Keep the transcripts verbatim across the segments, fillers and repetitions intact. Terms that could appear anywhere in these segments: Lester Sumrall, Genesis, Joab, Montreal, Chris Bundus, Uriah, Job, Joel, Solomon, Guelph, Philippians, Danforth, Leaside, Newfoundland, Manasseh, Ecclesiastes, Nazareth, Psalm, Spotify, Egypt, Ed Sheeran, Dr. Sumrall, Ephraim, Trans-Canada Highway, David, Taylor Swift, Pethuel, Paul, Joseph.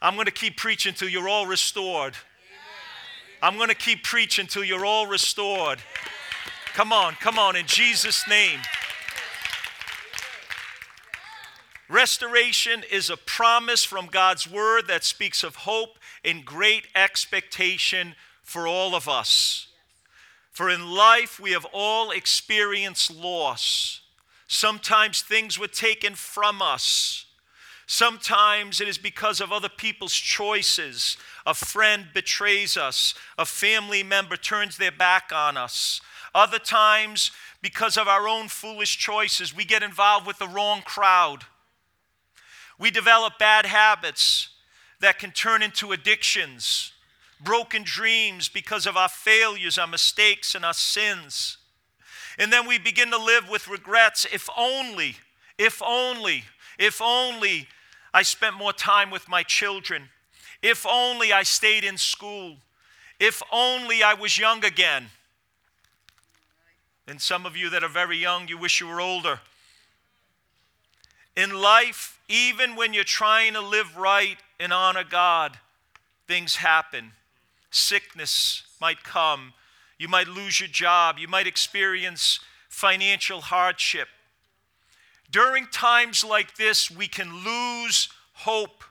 I'm going to keep preaching till you're all restored. I'm going to keep preaching till you're all restored. Come on, come on, in Jesus' name. Restoration is a promise from God's word that speaks of hope and great expectation for all of us. For in life, we have all experienced loss. Sometimes things were taken from us. Sometimes it is because of other people's choices. A friend betrays us. A family member turns their back on us. Other times, because of our own foolish choices, we get involved with the wrong crowd. We develop bad habits that can turn into addictions, broken dreams because of our failures, our mistakes, and our sins. And then we begin to live with regrets. If only, if only, if only I spent more time with my children. If only I stayed in school. If only I was young again. And some of you that are very young, you wish you were older. In life, even when you're trying to live right and honor God, things happen. Sickness might come. You might lose your job. You might experience financial hardship. During times like this, we can lose hope.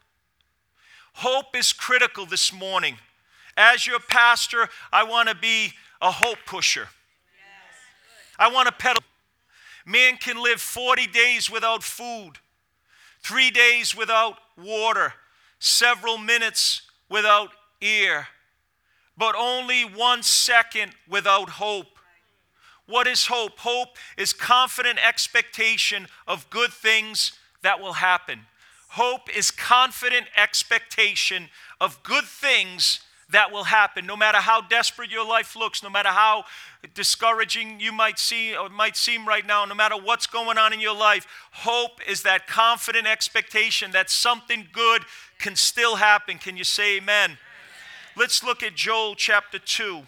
Hope is critical this morning. As your pastor, I want to be a hope pusher. I want to peddle. Man can live forty days without food, three days without water, several minutes without air, but only one second without hope. What is hope? Hope is confident expectation of good things that will happen. Hope is confident expectation of good things that will happen. No matter how desperate your life looks, no matter how discouraging you might see or might seem right now, no matter what's going on in your life, hope is that confident expectation that something good can still happen. Can you say amen? Amen. Let's look at Joel chapter two.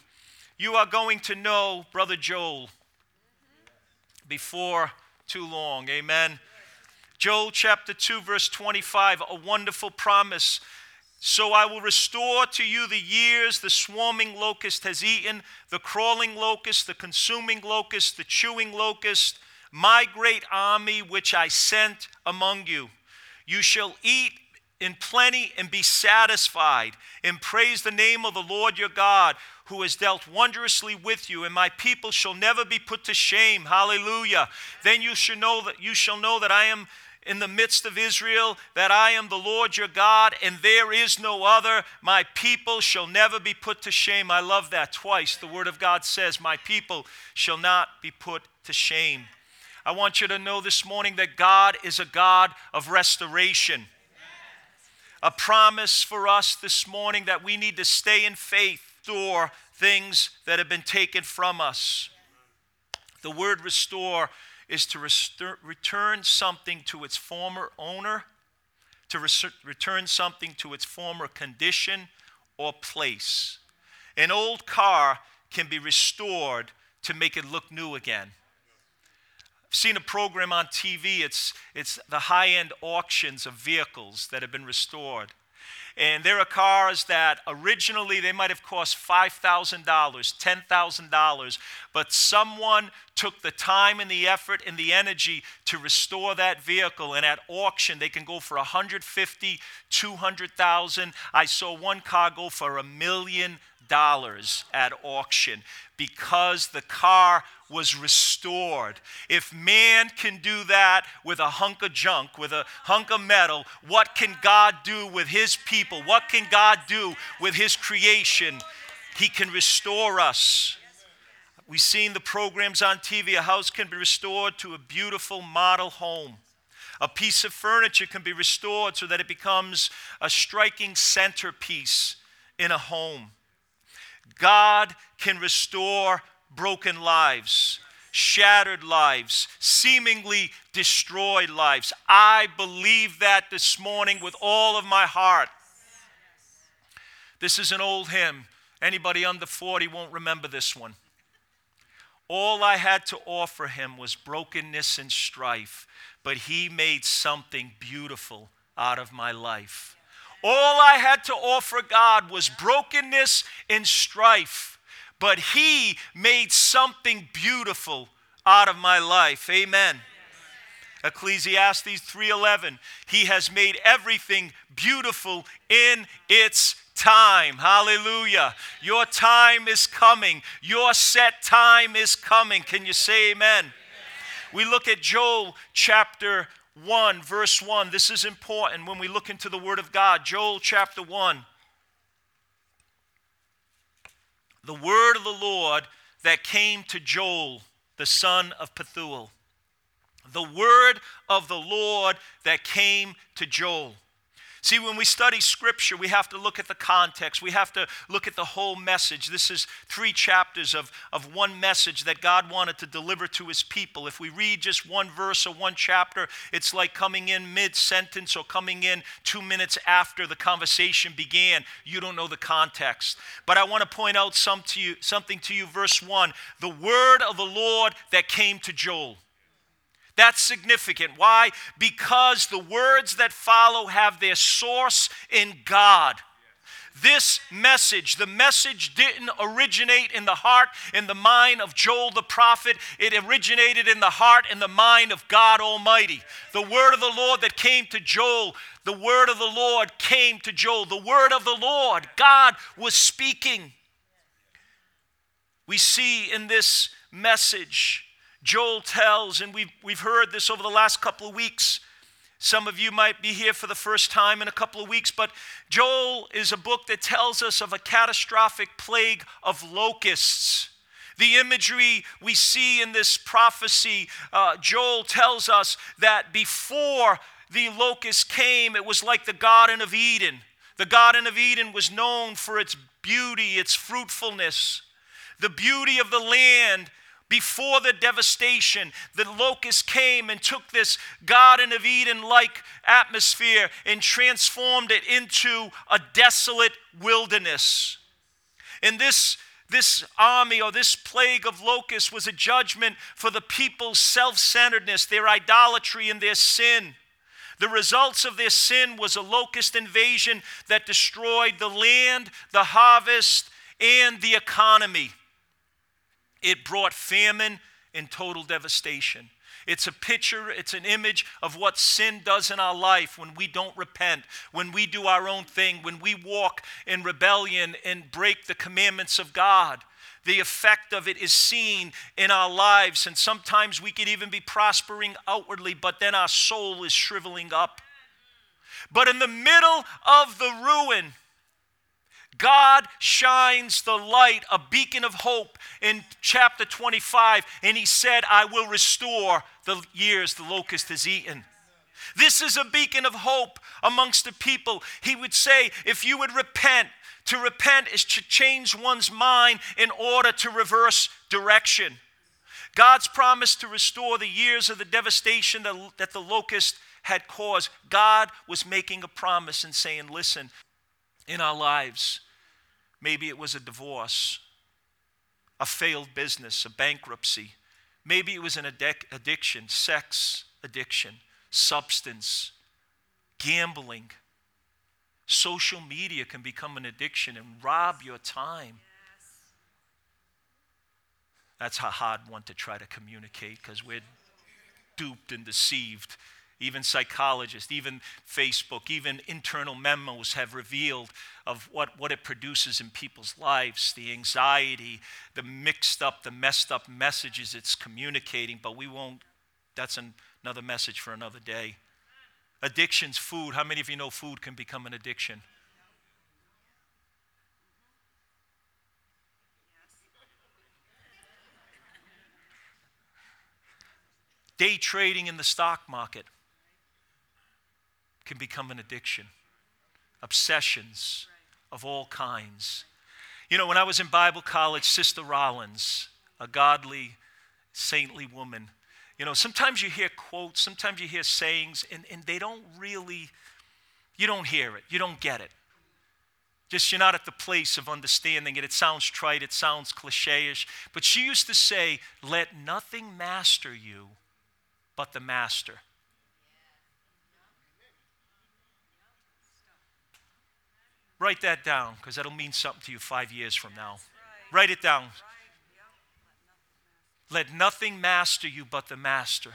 You are going to know Brother Joel before too long. Amen. Joel chapter two, verse twenty-five, a wonderful promise. So I will restore to you the years the swarming locust has eaten, the crawling locust, the consuming locust, the chewing locust, my great army which I sent among you. You shall eat in plenty and be satisfied, and praise the name of the Lord your God, who has dealt wondrously with you, and my people shall never be put to shame. Hallelujah. Then you shall know that you shall know that I am in the midst of Israel, that I am the Lord your God, and there is no other. My people shall never be put to shame. I love that twice. The word of God says, my people shall not be put to shame. I want you to know this morning that God is a God of restoration. A promise for us this morning that we need to stay in faith, restore things that have been taken from us. The word restore is to restor- return something to its former owner, to res- return something to its former condition or place. An old car can be restored to make it look new again. I've seen a program on T V. It's, it's the high-end auctions of vehicles that have been restored. And there are cars that originally they might have cost five thousand dollars, ten thousand dollars, but someone took the time and the effort and the energy to restore that vehicle. And at auction, they can go for one hundred fifty thousand dollars, two hundred thousand dollars. I saw one car go for a million dollars at auction because the car was restored. If man can do that with a hunk of junk, with a hunk of metal, what can God do with his people? What can God do with his creation? He can restore us. We've seen the programs on T V. A house can be restored to a beautiful model home. A piece of furniture can be restored so that it becomes a striking centerpiece in a home. God can restore broken lives, shattered lives, seemingly destroyed lives. I believe that this morning with all of my heart. This is an old hymn. Anybody under forty won't remember this one. All I had to offer him was brokenness and strife, but he made something beautiful out of my life. all I had to offer God was brokenness and strife, but He made something beautiful out of my life. Amen. Yes. Ecclesiastes three eleven, He has made everything beautiful in its time. Hallelujah. Your time is coming. Your set time is coming. Can you say amen? Amen. We look at Joel chapter one, verse one. This is important when we look into the Word of God. Joel chapter one. The word of the Lord that came to Joel, the son of Pethuel. The word of the Lord that came to Joel. See, when we study Scripture, we have to look at the context. We have to look at the whole message. This is three chapters of, of one message that God wanted to deliver to His people. If we read just one verse or one chapter, it's like coming in mid-sentence or coming in two minutes after the conversation began. You don't know the context. But I want to point out some to you, something to you, verse one. The word of the Lord that came to Joel. That's significant. Why? Because the words that follow have their source in God. This message, the message didn't originate in the heart and the mind of Joel the prophet. It originated in the heart and the mind of God Almighty. The word of the Lord that came to Joel, the word of the Lord came to Joel. The word of the Lord, God was speaking. We see in this message, Joel tells, and we've, we've heard this over the last couple of weeks. Some of you might be here for the first time in a couple of weeks, but Joel is a book that tells us of a catastrophic plague of locusts. The imagery we see in this prophecy, uh, Joel tells us that before the locusts came, it was like the Garden of Eden. The Garden of Eden was known for its beauty, its fruitfulness, the beauty of the land. Before the devastation, the locusts came and took this Garden of Eden-like atmosphere and transformed it into a desolate wilderness. And this, this army or this plague of locusts was a judgment for the people's self-centeredness, their idolatry, and their sin. The results of their sin was a locust invasion that destroyed the land, the harvest, and the economy. It brought famine and total devastation. It's a picture, it's an image of what sin does in our life when we don't repent, when we do our own thing, when we walk in rebellion and break the commandments of God. The effect of it is seen in our lives, and sometimes we could even be prospering outwardly, but then our soul is shriveling up. But in the middle of the ruin, God shines the light, a beacon of hope in chapter twenty-five, and He said, I will restore the years the locust has eaten. This is a beacon of hope amongst the people. He would say, if you would repent, to repent is to change one's mind in order to reverse direction. God's promise to restore the years of the devastation that, that the locust had caused. God was making a promise and saying, listen, in our lives, maybe it was a divorce, a failed business, a bankruptcy. Maybe it was an addic- addiction, sex addiction, substance, gambling. Social media can become an addiction and rob your time. Yes. That's a hard one to try to communicate because we're duped and deceived. Even psychologists, even Facebook, even internal memos have revealed of what, what it produces in people's lives, the anxiety, the mixed up, the messed up messages it's communicating, but we won't, that's an, another message for another day. Addictions, food. How many of you know food can become an addiction? Day trading in the stock market can become an addiction, obsessions of all kinds. You know, when I was in Bible college, Sister Rollins, a godly, saintly woman, you know, sometimes you hear quotes, sometimes you hear sayings, and, and they don't really, you don't hear it, you don't get it. Just you're not at the place of understanding it. It sounds trite, it sounds cliche-ish, but she used to say, let nothing master you but the master. Write that down, because that'll mean something to you five years from now. Right. Write it down. Right. Yep. Let nothing master you but the master.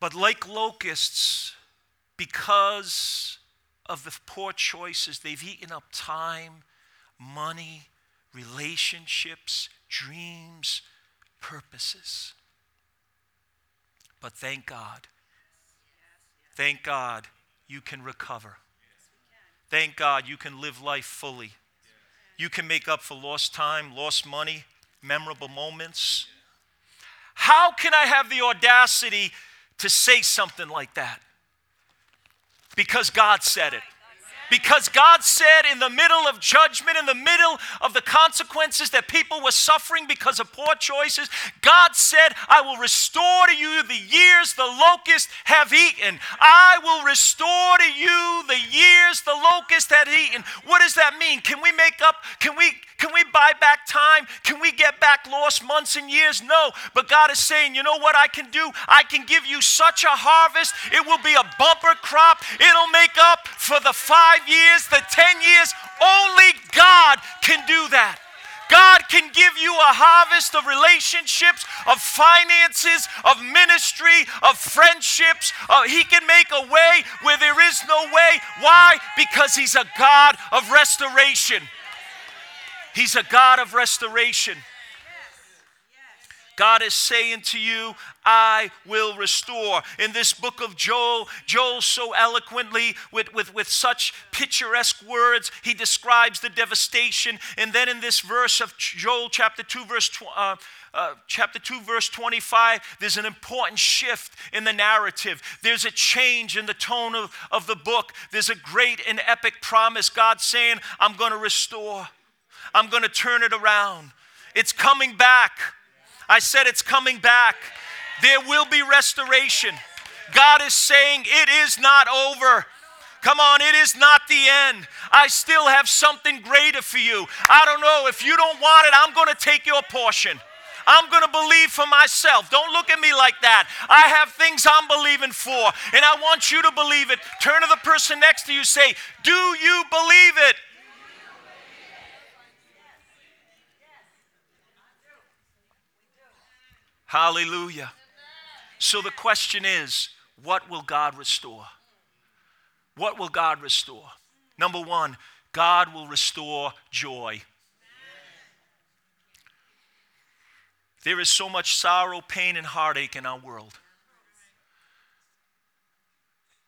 But like locusts, because of the poor choices, they've eaten up time, money, relationships, dreams, purposes. But thank God. Thank God you can recover. Thank God you can live life fully. You can make up for lost time, lost money, memorable moments. How can I have the audacity to say something like that? Because God said it. Because God said in the middle of judgment, in the middle of the consequences that people were suffering because of poor choices, God said, I will restore to you the years the locusts have eaten. I will restore to you the years the locusts have eaten. What does that mean? Can we make up? Can we, can we buy back time? Can we get back lost months and years? No. But God is saying, you know what I can do? I can give you such a harvest. It will be a bumper crop. It'll make up for the five years, the ten years. Only God can do that. God can give you a harvest of relationships, of finances, of ministry, of friendships. Uh, he can make a way where there is no way. Why? Because He's a God of restoration. He's a God of restoration. God is saying to you, I will restore. In this book of Joel, Joel so eloquently, with, with, with such picturesque words, he describes the devastation. And then in this verse of Joel chapter two, verse uh, uh, chapter two, verse twenty-five, there's an important shift in the narrative. There's a change in the tone of, of the book. There's a great and epic promise. God's saying, I'm going to restore. I'm going to turn it around. It's coming back. I said it's coming back. There will be restoration. God is saying it is not over. Come on, it is not the end. I still have something greater for you. I don't know. If you don't want it, I'm going to take your portion. I'm going to believe for myself. Don't look at me like that. I have things I'm believing for, and I want you to believe it. Turn to the person next to you. Say, do you believe it? Hallelujah. So the question is, what will God restore? What will God restore? Number one, God will restore joy. There is so much sorrow, pain, and heartache in our world.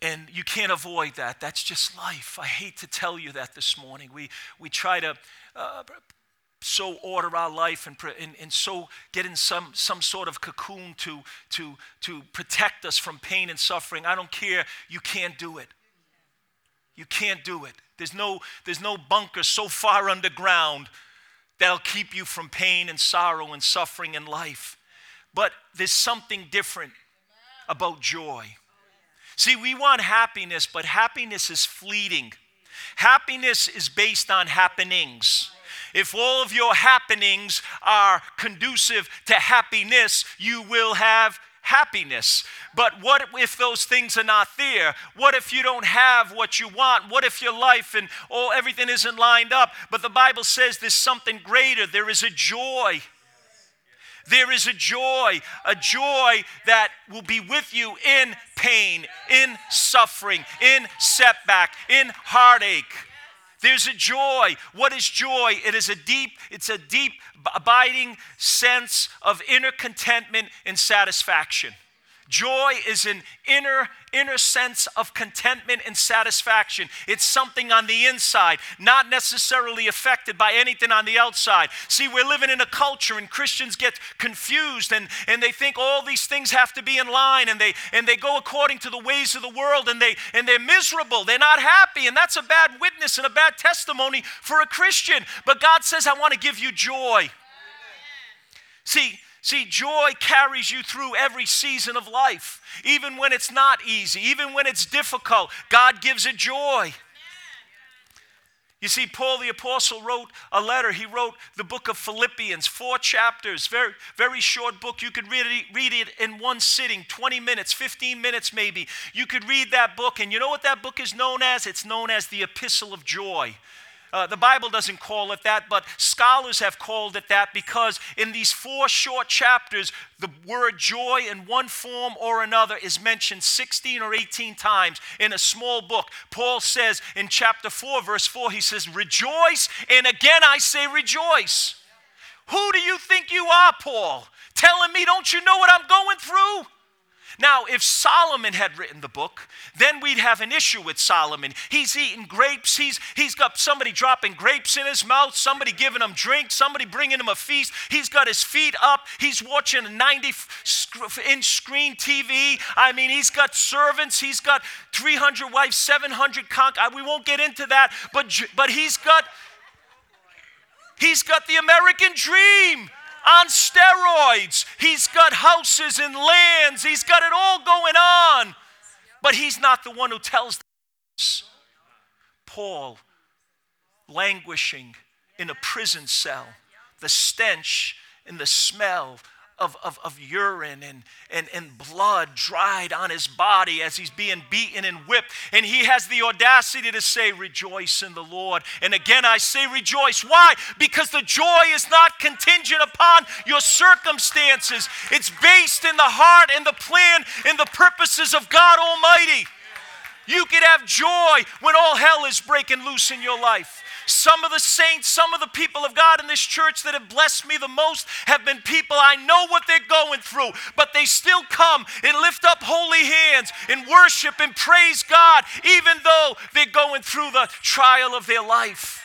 And you can't avoid that. That's just life. I hate to tell you that this morning. We, we try to... Uh, so order our life and, and, and so get in some, some sort of cocoon to, to, to protect us from pain and suffering. I don't care. You can't do it. You can't do it. There's no, there's no bunker so far underground that'll keep you from pain and sorrow and suffering in life. But there's something different about joy. See, we want happiness, but happiness is fleeting. Happiness is based on happenings. If all of your happenings are conducive to happiness, you will have happiness. But what if those things are not there? What if you don't have what you want? What if your life and all everything isn't lined up? But the Bible says there's something greater. There is a joy. There is a joy, a joy that will be with you in pain, in suffering, in setback, in heartache. There's a joy. What is joy? It is a deep, it's a deep, abiding sense of inner contentment and satisfaction. Joy is an inner, inner sense of contentment and satisfaction. It's something on the inside, not necessarily affected by anything on the outside. See, we're living in a culture, and Christians get confused, and, and they think all these things have to be in line, and they and they go according to the ways of the world, and they and they're miserable. They're not happy, and that's a bad witness and a bad testimony for a Christian. But God says, I want to give you joy. See. See, joy carries you through every season of life, even when it's not easy, even when it's difficult. God gives a joy. You see, Paul the Apostle wrote a letter. He wrote the book of Philippians, four chapters, very very short book. You could read it, read it in one sitting, twenty minutes, fifteen minutes maybe. You could read that book, and you know what that book is known as? It's known as the Epistle of Joy. Uh, the Bible doesn't call it that, but scholars have called it that because in these four short chapters, the word joy in one form or another is mentioned sixteen or eighteen times in a small book. Paul says in chapter four, verse four, he says, rejoice, and again I say rejoice. Who do you think you are, Paul? Telling me, don't you know what I'm going through? Now, if Solomon had written the book, then we'd have an issue with Solomon. He's eating grapes. He's, he's got somebody dropping grapes in his mouth, somebody giving him drink, somebody bringing him a feast. He's got his feet up. He's watching a ninety-inch screen T V. I mean, he's got servants. He's got three hundred wives, seven hundred concubines. We won't get into that, but, but he's got, he's got the American dream on steroids. He's got houses and lands. He's got it all going on. But he's not the one who tells us. Paul, languishing in a prison cell, the stench and the smell of, of, of urine and, and, and blood dried on his body as he's being beaten and whipped. And he has the audacity to say, rejoice in the Lord. And again, I say rejoice. Why? Because the joy is not contingent upon your circumstances. It's based in the heart and the plan and the purposes of God Almighty. You could have joy when all hell is breaking loose in your life. Some of the saints, some of the people of God in this church that have blessed me the most have been people I know what they're going through, but they still come and lift up holy hands and worship and praise God, even though they're going through the trial of their life.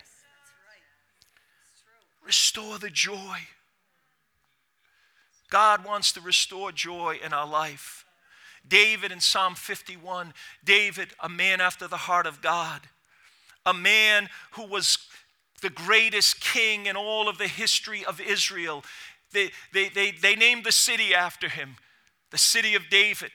Yes, that's right. It's true. Restore the joy. God wants to restore joy in our life. David in Psalm fifty-one, David, a man after the heart of God, a man who was the greatest king in all of the history of Israel. They, they, they, they named the city after him, the city of David.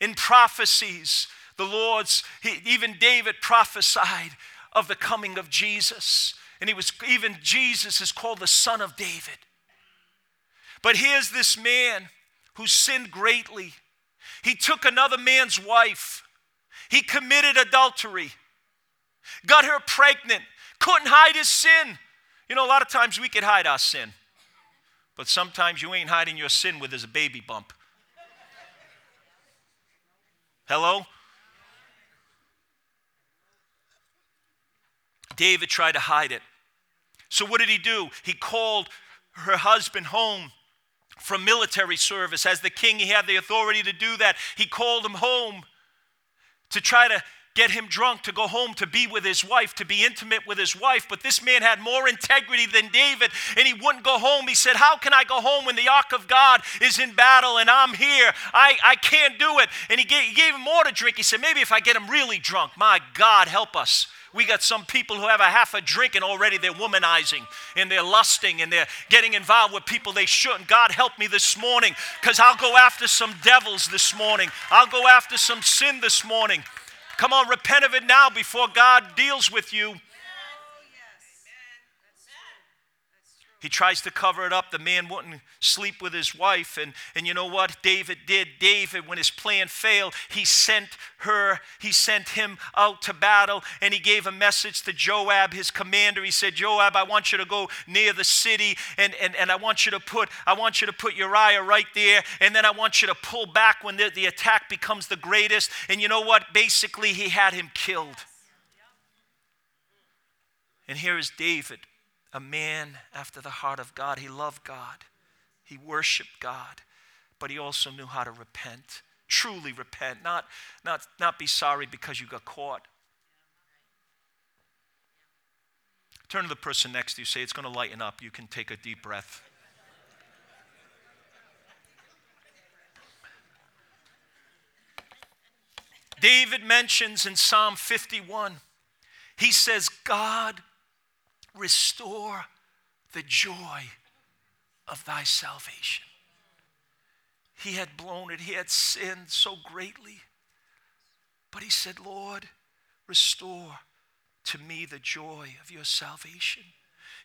In prophecies, the Lord's, he, even David prophesied of the coming of Jesus. And he was, even Jesus is called the Son of David. But here's this man who sinned greatly. He took another man's wife. He committed adultery. Got her pregnant. Couldn't hide his sin. You know, a lot of times we could hide our sin. But sometimes you ain't hiding your sin with there's a baby bump. Hello? David tried to hide it. So what did he do? He called her husband home from military service. As the king, he had the authority to do that. He called him home to try to get him drunk, to go home, to be with his wife, to be intimate with his wife. But this man had more integrity than David, and he wouldn't go home. He said, how can I go home when the ark of God is in battle and I'm here? I, I can't do it. And he gave, he gave him more to drink. He said, maybe if I get him really drunk, my God, help us. We got some people who have a half a drink and already they're womanizing and they're lusting and they're getting involved with people they shouldn't. God, help me this morning, because I'll go after some devils this morning. I'll go after some sin this morning. Come on, repent of it now before God deals with you. He tries to cover it up. The man wouldn't sleep with his wife. And, and you know what David did? David, when his plan failed, he sent her, he sent him out to battle, and he gave a message to Joab, his commander. He said, Joab, I want you to go near the city, and, and, and I want you to put I want you to put Uriah right there, and then I want you to pull back when the, the attack becomes the greatest. And you know what? Basically, he had him killed. And here is David, a man after the heart of God. He loved God. He worshiped God. But he also knew how to repent. Truly repent. Not, not, not be sorry because you got caught. Turn to the person next to you. Say, it's going to lighten up. You can take a deep breath. David mentions in Psalm fifty-one, he says, God, restore the joy of thy salvation. He had blown it. He had sinned so greatly. But he said, Lord, restore to me the joy of your salvation.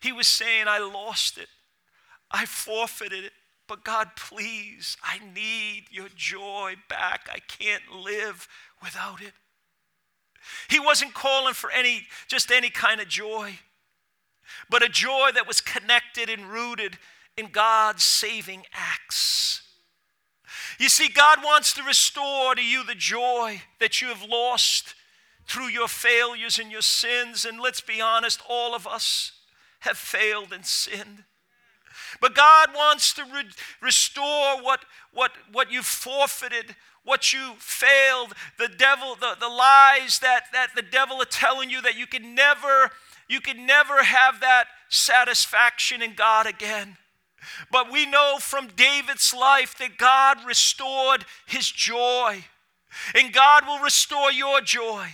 He was saying, I lost it. I forfeited it. But God, please, I need your joy back. I can't live without it. He wasn't calling for any, just any kind of joy, but a joy that was connected and rooted in God's saving acts. You see, God wants to restore to you the joy that you have lost through your failures and your sins. And let's be honest, all of us have failed and sinned. But God wants to re- restore what, what, what you forfeited, what you failed, the devil, the, the lies that, that the devil are telling you that you can never, you can never have that satisfaction in God again. But we know from David's life that God restored his joy. And God will restore your joy.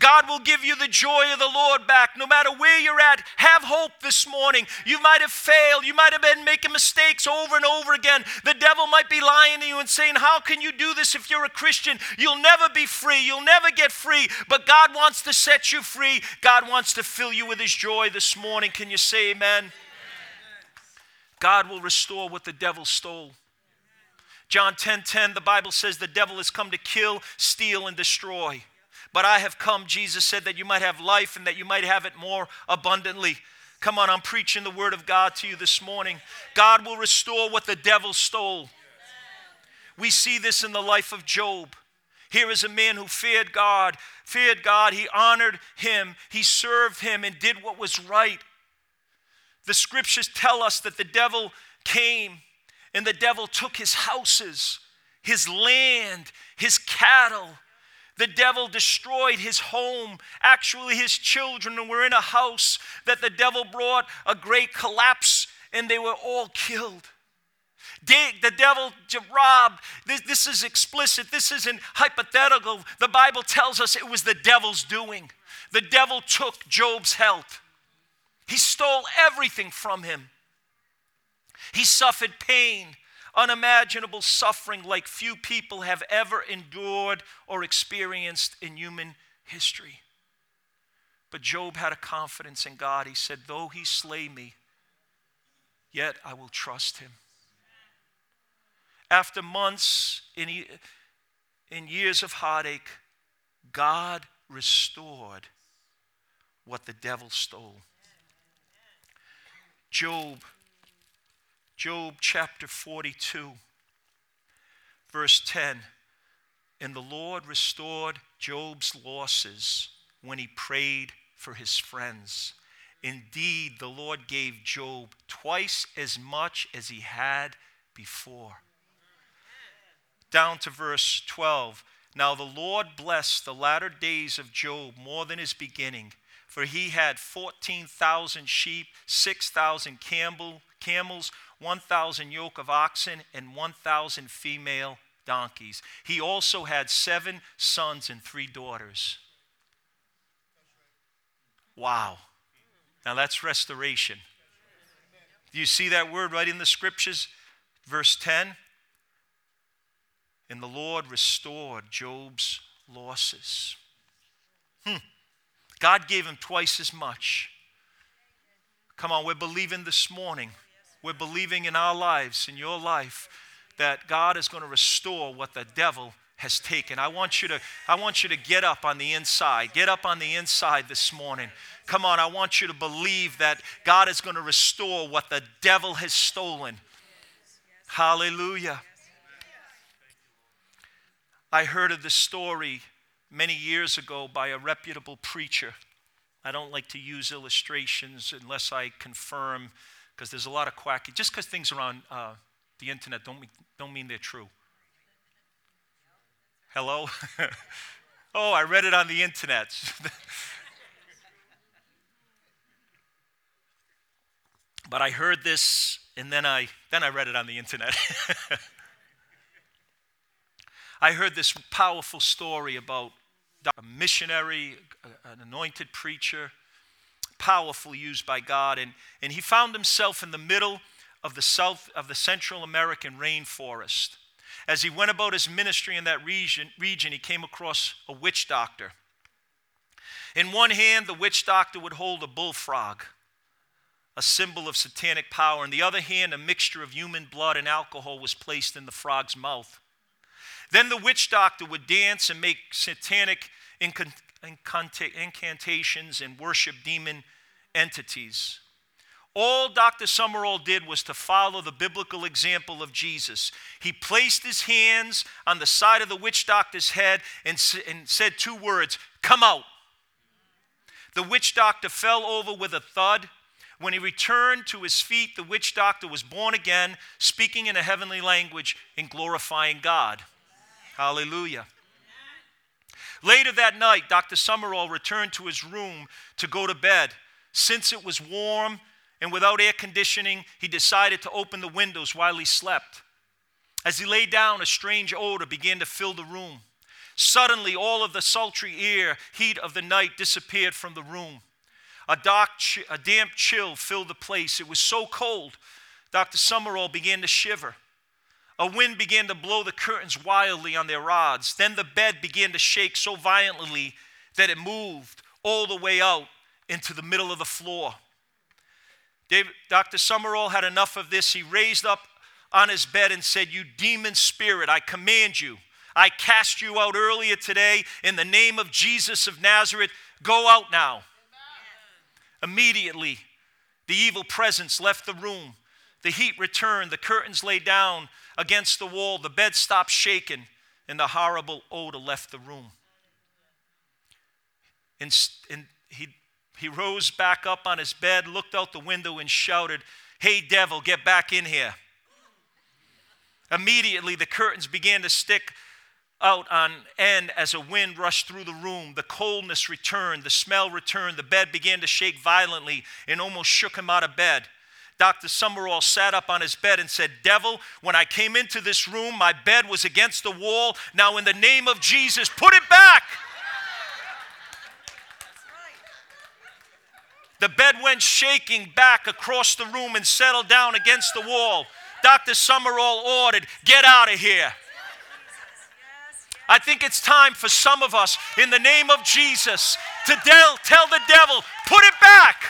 God will give you the joy of the Lord back. No matter where you're at, have hope this morning. You might have failed. You might have been making mistakes over and over again. The devil might be lying to you and saying, how can you do this if you're a Christian? You'll never be free. You'll never get free. But God wants to set you free. God wants to fill you with his joy this morning. Can you say amen? Amen. God will restore what the devil stole. John ten ten, the Bible says the devil has come to kill, steal, and destroy. But I have come, Jesus said, that you might have life and that you might have it more abundantly. Come on, I'm preaching the word of God to you this morning. God will restore what the devil stole. We see this in the life of Job. Here is a man who feared God, feared God. He honored him. He served him and did what was right. The scriptures tell us that the devil came and the devil took his houses, his land, his cattle. The devil destroyed his home, actually his children, and were in a house that the devil brought a great collapse, and they were all killed. The devil robbed. This is explicit. This isn't hypothetical. The Bible tells us it was the devil's doing. The devil took Job's health. He stole everything from him. He suffered pain. Unimaginable suffering like few people have ever endured or experienced in human history. But Job had a confidence in God. He said, though he slay me, yet I will trust him. After months and in years of heartache, God restored what the devil stole. Job Job chapter forty-two, verse ten, and the Lord restored Job's losses when he prayed for his friends. Indeed, the Lord gave Job twice as much as he had before. Down to verse twelve, now the Lord blessed the latter days of Job more than his beginning, for he had fourteen thousand sheep, six thousand camels, one thousand yoke of oxen, and one thousand female donkeys. He also had seven sons and three daughters. Wow. Now that's restoration. Do you see that word right in the scriptures? Verse ten. And the Lord restored Job's losses. Hmm. God gave him twice as much. Come on, we're believing this morning. We're believing in our lives, in your life, that God is going to restore what the devil has taken. I want you to, I want you to get up on the inside. Get up on the inside this morning. Come on, I want you to believe that God is going to restore what the devil has stolen. Hallelujah. I heard of this story many years ago by a reputable preacher. I don't like to use illustrations unless I confirm, because there's a lot of quacky. Just because things are on uh, the internet don't mean, don't mean they're true. Hello? Oh, I read it on the internet. But I heard this, and then I then I read it on the internet. I heard this powerful story about a missionary, an anointed preacher, powerfully used by God, and, and he found himself in the middle of the south of the Central American rainforest. As he went about his ministry in that region, region, he came across a witch doctor. In one hand, the witch doctor would hold a bullfrog, a symbol of satanic power. In the other hand, a mixture of human blood and alcohol was placed in the frog's mouth. Then the witch doctor would dance and make satanic incantations and worship demon entities. All Doctor Sumrall did was to follow the biblical example of Jesus. He placed his hands on the side of the witch doctor's head and, and said two words, "Come out." The witch doctor fell over with a thud. When he returned to his feet, the witch doctor was born again, speaking in a heavenly language and glorifying God. Hallelujah. Later that night, Doctor Sumrall returned to his room to go to bed. Since it was warm and without air conditioning, he decided to open the windows while he slept. As he lay down, a strange odor began to fill the room. Suddenly, all of the sultry air, heat of the night disappeared from the room. A, dark, a damp chill filled the place. It was so cold, Doctor Sumrall began to shiver. A wind began to blow the curtains wildly on their rods. Then the bed began to shake so violently that it moved all the way out into the middle of the floor. David, Doctor Sumrall had enough of this. He raised up on his bed and said, "You demon spirit, I command you. I cast you out earlier today in the name of Jesus of Nazareth. Go out now." Amen. Immediately, the evil presence left the room. The heat returned. The curtains lay down against the wall. The bed stopped shaking, and the horrible odor left the room. And, and he... He rose back up on his bed, looked out the window, and shouted, "Hey, devil, get back in here." Immediately, the curtains began to stick out on end as a wind rushed through the room. The coldness returned. The smell returned. The bed began to shake violently and almost shook him out of bed. Doctor Sumrall sat up on his bed and said, "Devil, when I came into this room, my bed was against the wall. Now, in the name of Jesus, put it back." The bed went shaking back across the room and settled down against the wall. Doctor Sumrall ordered, "Get out of here." I think it's time for some of us, in the name of Jesus, to del- tell the devil, "Put it back.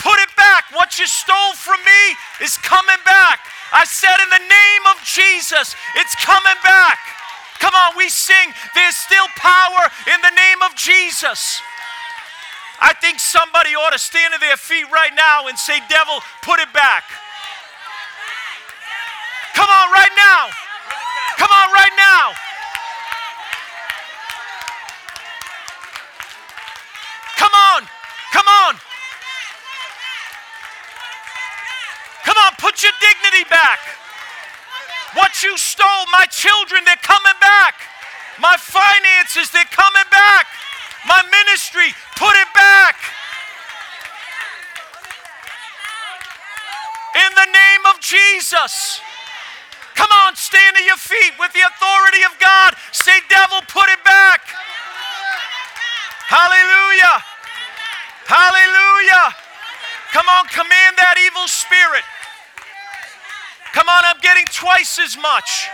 Put it back. What you stole from me is coming back." I said, in the name of Jesus, it's coming back. Come on, we sing, "There's still power in the name of Jesus." I think somebody ought to stand to their feet right now and say, "Devil, put it back." Come on right now. Come on right now. Come on. Come on. Come on, put your dignity back. What you stole, my children, they're coming back. My finances, they're coming back. My ministry, put it back. In the name of Jesus. Come on, stand to your feet with the authority of God. Say, "Devil, put it back." Hallelujah. Hallelujah. Come on, command that evil spirit. Come on, I'm getting twice as much.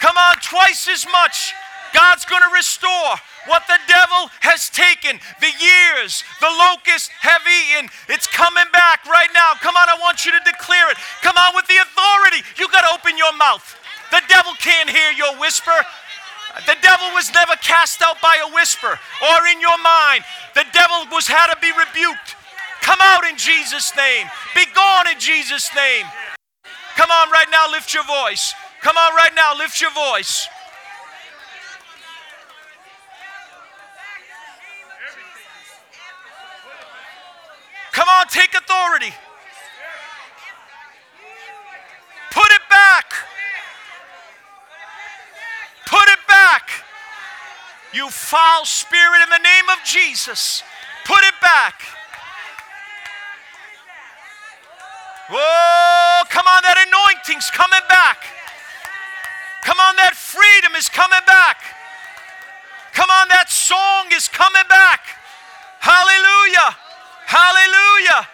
Come on, twice as much. God's going to restore what the devil has taken. The years the locusts have eaten, it's coming back right now. Come on, I want you to declare it. Come on, with the authority. You got to open your mouth. The devil can't hear your whisper. The devil was never cast out by a whisper or in your mind. The devil was had to be rebuked. Come out in Jesus' name. Be gone in Jesus' name. Come on right now, lift your voice. Come on right now, lift your voice. Come on, take authority. Put it back. Put it back. You foul spirit, in the name of Jesus. Put it back. Whoa, come on, that anointing's coming back. Come on, that freedom is coming back. Come on, that song is coming back. Hallelujah. Hallelujah.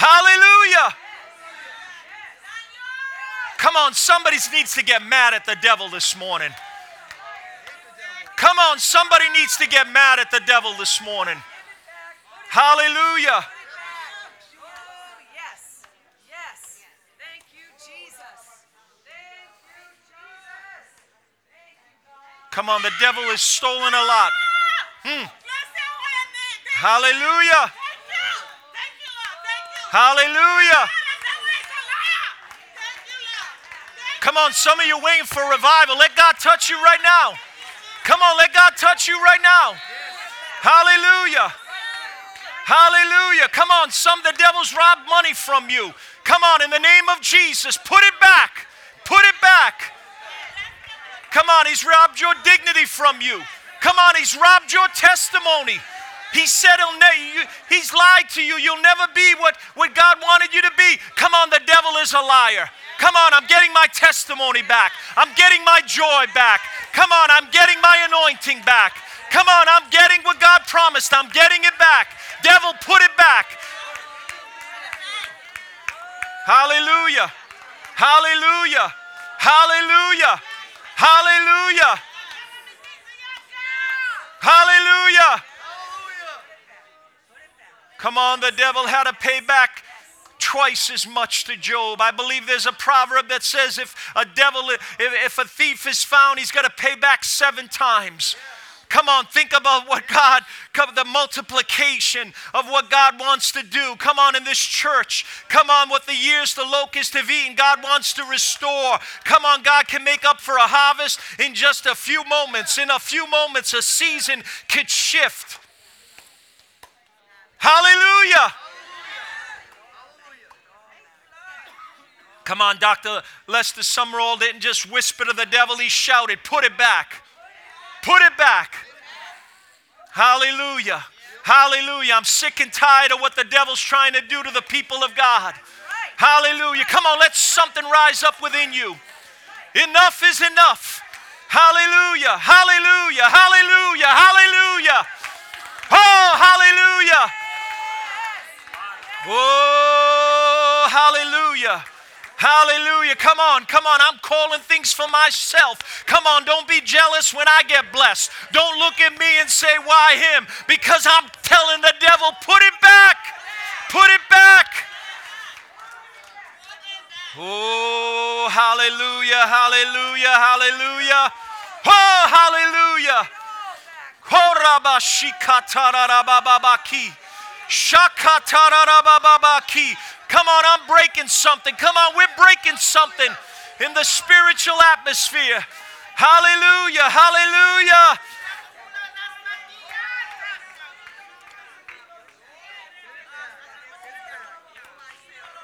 Hallelujah. Come on, somebody needs to get mad at the devil this morning. Come on, somebody needs to get mad at the devil this morning. Hallelujah. Come on, the devil is stolen a lot. Hmm. Hallelujah. Hallelujah. Come on, some of you are waiting for revival. Let God touch you right now. Come on, let God touch you right now. Hallelujah. Hallelujah. Come on, some the devil's robbed money from you. Come on, in the name of Jesus, put it back. Put it back. Come on, he's robbed your dignity from you. Come on, he's robbed your testimony. He said he'll ne- he's lied to you. You'll never be what, what God wanted you to be. Come on, the devil is a liar. Come on, I'm getting my testimony back. I'm getting my joy back. Come on, I'm getting my anointing back. Come on, I'm getting what God promised. I'm getting it back. Devil, put it back. Hallelujah. Hallelujah. Hallelujah. Hallelujah. Hallelujah. Come on, the devil had to pay back twice as much to Job. I believe there's a proverb that says if a devil, if, if a thief is found, he's got to pay back seven times. Come on, think about what God, the multiplication of what God wants to do. Come on, in this church. Come on, what the years the locusts have eaten, God wants to restore. Come on, God can make up for a harvest in just a few moments. In a few moments, a season could shift. Hallelujah. Come on, Doctor Lester Sumrall didn't just whisper to the devil. He shouted, put it back. Put it back. Hallelujah. Hallelujah. I'm sick and tired of what the devil's trying to do to the people of God. Hallelujah. Come on, let something rise up within you. Enough is enough. Hallelujah. Hallelujah. Hallelujah. Hallelujah. Oh, hallelujah. Oh, hallelujah. Hallelujah. Come on, come on. I'm calling things for myself. Come on, don't be jealous when I get blessed. Don't look at me and say, why him? Because I'm telling the devil, put it back. Put it back. Oh, hallelujah, hallelujah, hallelujah. Oh, hallelujah. Come on, I'm breaking something. Come on, we're breaking something in the spiritual atmosphere. Hallelujah, hallelujah.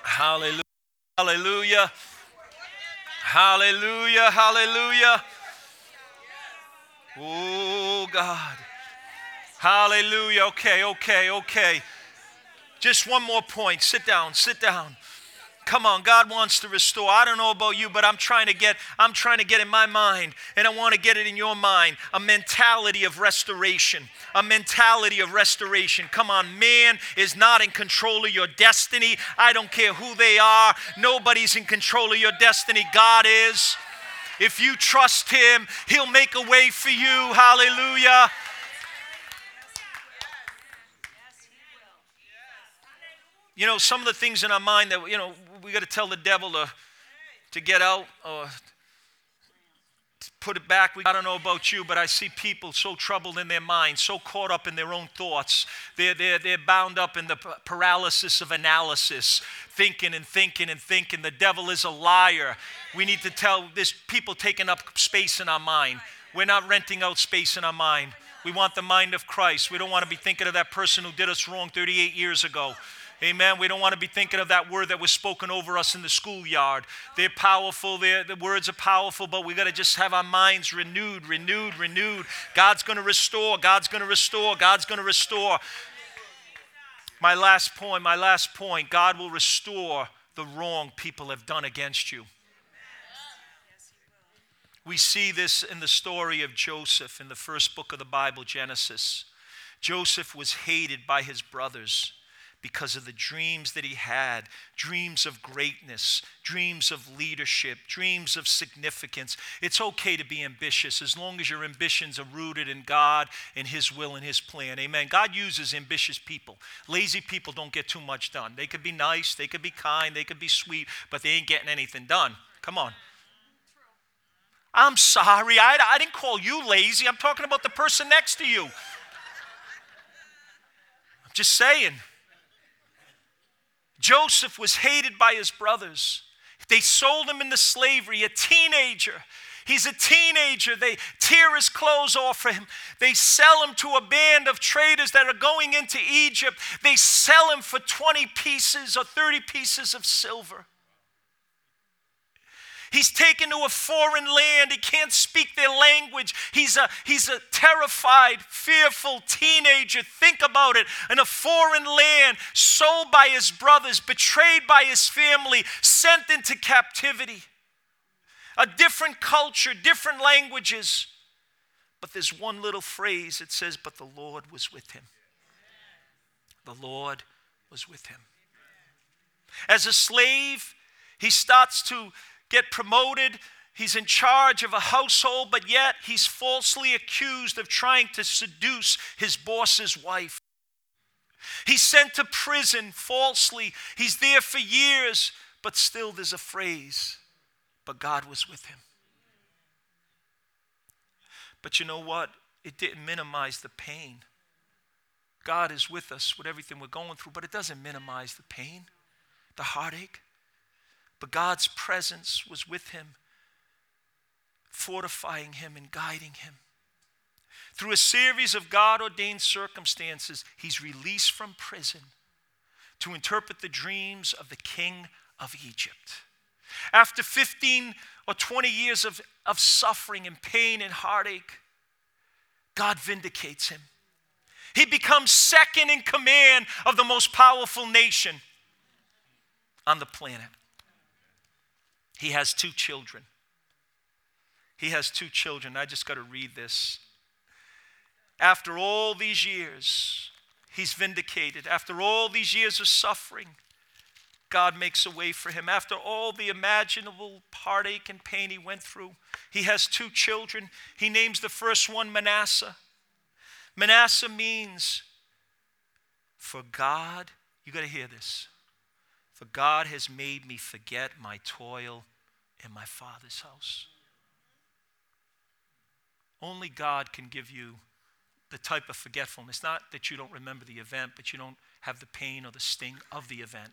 Hallelujah, hallelujah. Hallelujah, hallelujah. Oh, God. Hallelujah. Okay, okay, okay. Just one more point. Sit down, sit down. Come on, God wants to restore. I don't know about you, but I'm trying to get, I'm trying to get in my mind, and I want to get it in your mind, a mentality of restoration, a mentality of restoration. Come on, man is not in control of your destiny. I don't care who they are. Nobody's in control of your destiny. God is. If you trust him, he'll make a way for you. Hallelujah. You know, some of the things in our mind that, you know, we got to tell the devil to, to get out or to put it back. We, I don't know about you, but I see people so troubled in their minds, so caught up in their own thoughts. They're, they're, they're bound up in the paralysis of analysis, thinking and thinking and thinking. The devil is a liar. We need to tell this people taking up space in our mind. We're not renting out space in our mind. We want the mind of Christ. We don't want to be thinking of that person who did us wrong thirty-eight years ago. Amen. We don't want to be thinking of that word that was spoken over us in the schoolyard. They're powerful. They're, the words are powerful, but we got to just have our minds renewed, renewed, renewed. God's going to restore. God's going to restore. God's going to restore. My last point, my last point, God will restore the wrong people have done against you. We see this in the story of Joseph in the first book of the Bible, Genesis. Joseph was hated by his brothers because of the dreams that he had, dreams of greatness, dreams of leadership, dreams of significance. It's okay to be ambitious as long as your ambitions are rooted in God and his will and his plan. Amen. God uses ambitious people. Lazy people don't get too much done. They could be nice, they could be kind, they could be sweet, but they ain't getting anything done. Come on. I'm sorry, I, I didn't call you lazy. I'm talking about the person next to you. I'm just saying. Joseph was hated by his brothers. They sold him into slavery, a teenager. He's a teenager. They tear his clothes off for him. They sell him to a band of traders that are going into Egypt. They sell him for twenty pieces or thirty pieces of silver. He's taken to a foreign land. He can't speak their language. He's a, he's a terrified, fearful teenager. Think about it. In a foreign land, sold by his brothers, betrayed by his family, sent into captivity. A different culture, different languages. But there's one little phrase. It says, but the Lord was with him. The Lord was with him. As a slave, he starts to get promoted. He's in charge of a household, but yet he's falsely accused of trying to seduce his boss's wife. He's sent to prison falsely. He's there for years, but still there's a phrase, but God was with him. But you know what? It didn't minimize the pain. God is with us with everything we're going through, but it doesn't minimize the pain, the heartache. But God's presence was with him, fortifying him and guiding him. Through a series of God-ordained circumstances, he's released from prison to interpret the dreams of the king of Egypt. After fifteen or twenty years of, of suffering and pain and heartache, God vindicates him. He becomes second in command of the most powerful nation on the planet. He has two children. He has two children. I just got to read this. After all these years, he's vindicated. After all these years of suffering, God makes a way for him. After all the imaginable heartache and pain he went through, he has two children. He names the first one Manasseh. Manasseh means, for God, you got to hear this. For God has made me forget my toil in my father's house. Only God can give you the type of forgetfulness. Not that you don't remember the event, but you don't have the pain or the sting of the event.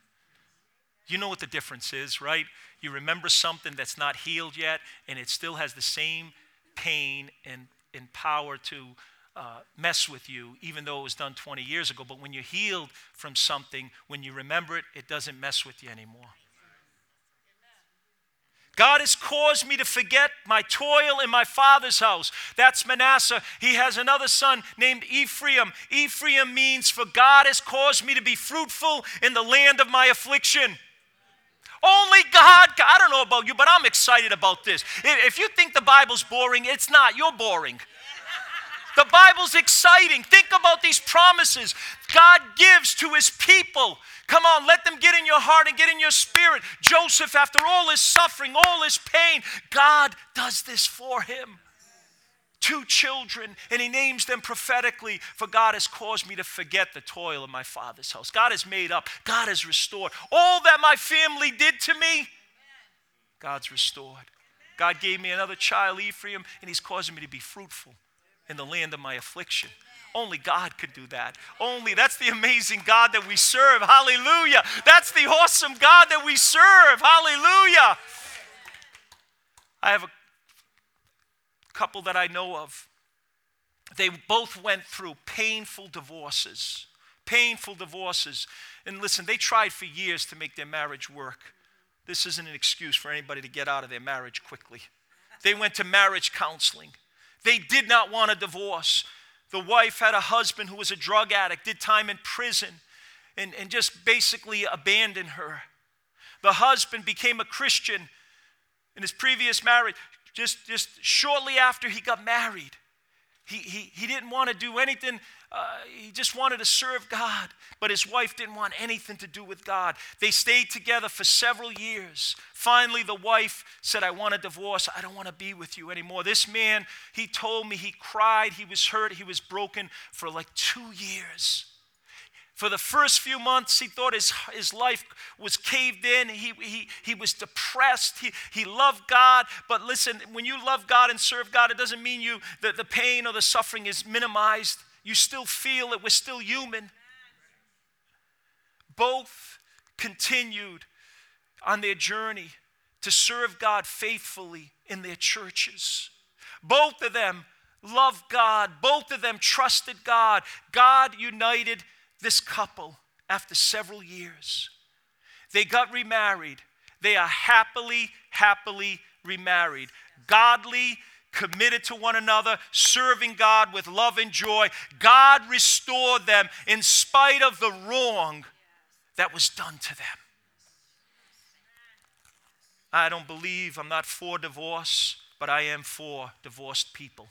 You know what the difference is, right? You remember something that's not healed yet, and it still has the same pain and, and power to Uh, mess with you, even though it was done twenty years ago. But when you're healed from something, when you remember it, it doesn't mess with you anymore. God has caused me to forget my toil in my father's house. That's Manasseh. He has another son named Ephraim. Ephraim means, for God has caused me to be fruitful in the land of my affliction. Only God, I don't know about you, but I'm excited about this. If you think the Bible's boring, it's not. You're boring. The Bible's exciting. Think about these promises God gives to his people. Come on, let them get in your heart and get in your spirit. Joseph, after all his suffering, all his pain, God does this for him. Two children, and he names them prophetically, for God has caused me to forget the toil of my father's house. God has made up. God has restored. All that my family did to me, God's restored. God gave me another child, Ephraim, and he's causing me to be fruitful in the land of my affliction. Amen. Only God could do that. Only, that's the amazing God that we serve. Hallelujah. That's the awesome God that we serve. Hallelujah. I have a couple that I know of. They both went through painful divorces. Painful divorces. And listen, they tried for years to make their marriage work. This isn't an excuse for anybody to get out of their marriage quickly. They went to marriage counseling. They did not want a divorce. The wife had a husband who was a drug addict, did time in prison, and, and just basically abandoned her. The husband became a Christian in his previous marriage. Just, just shortly after he got married, he, he, he didn't want to do anything Uh, he just wanted to serve God, but his wife didn't want anything to do with God. They stayed together for several years. Finally, the wife said, I want a divorce. I don't want to be with you anymore. This man, he told me, he cried, he was hurt, he was broken for like two years. For the first few months, he thought his, his life was caved in. He, he, he was depressed. He, he loved God. But listen, when you love God and serve God, it doesn't mean you the, the pain or the suffering is minimized. You still feel it. We're still human. Both continued on their journey to serve God faithfully in their churches. Both of them loved God. Both of them trusted God. God united this couple after several years. They got remarried. They are happily, happily remarried. Godly, committed to one another, serving God with love and joy. God restored them in spite of the wrong that was done to them. I don't believe, I'm not for divorce, but I am for divorced people.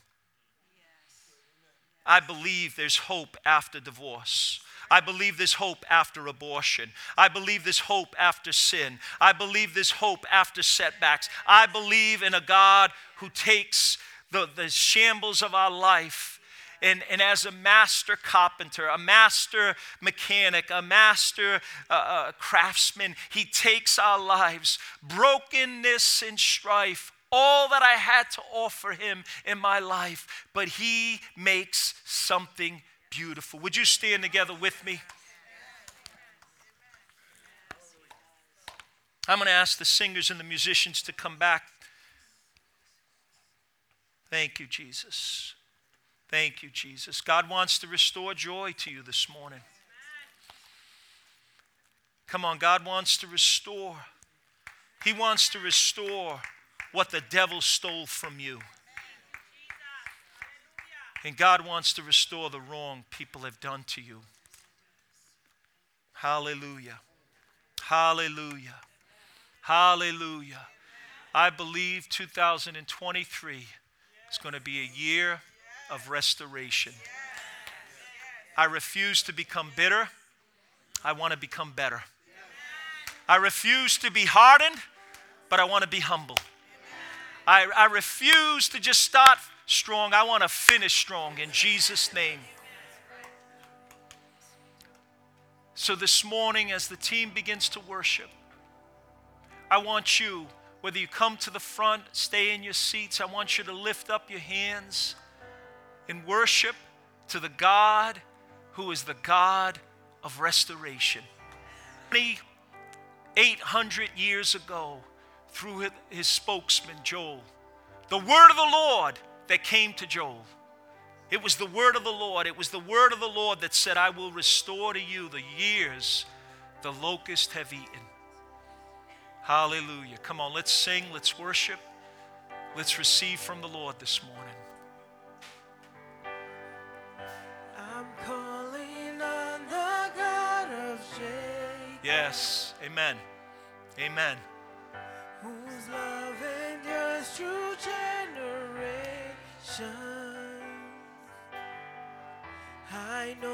I believe there's hope after divorce. I believe there's hope after abortion. I believe there's hope after sin. I believe there's hope after setbacks. I believe in a God who takes the, the shambles of our life and, and as a master carpenter, a master mechanic, a master uh, uh, craftsman, he takes our lives, brokenness and strife, all that I had to offer him in my life, but he makes something beautiful. Would you stand together with me? I'm going to ask the singers and the musicians to come back. Thank you, Jesus. Thank you, Jesus. God wants to restore joy to you this morning. Come on, God wants to restore. He wants to restore what the devil stole from you. And God wants to restore the wrong people have done to you. Hallelujah. Hallelujah. Hallelujah. I believe two thousand twenty-three is going to be a year of restoration. I refuse to become bitter. I want to become better. I refuse to be hardened, but I want to be humble. I, I refuse to just start strong. I want to finish strong in Jesus' name. So this morning, as the team begins to worship, I want you, whether you come to the front, stay in your seats, I want you to lift up your hands in worship to the God who is the God of restoration. eight hundred years ago, through his spokesman, Joel, the word of the Lord that came to Joel. It was the word of the Lord. It was the word of the Lord that said, I will restore to you the years the locusts have eaten. Hallelujah. Come on, let's sing, let's worship, let's receive from the Lord this morning. I'm calling on the God of Jacob. Yes, amen, amen. Whose love endures through generations. I know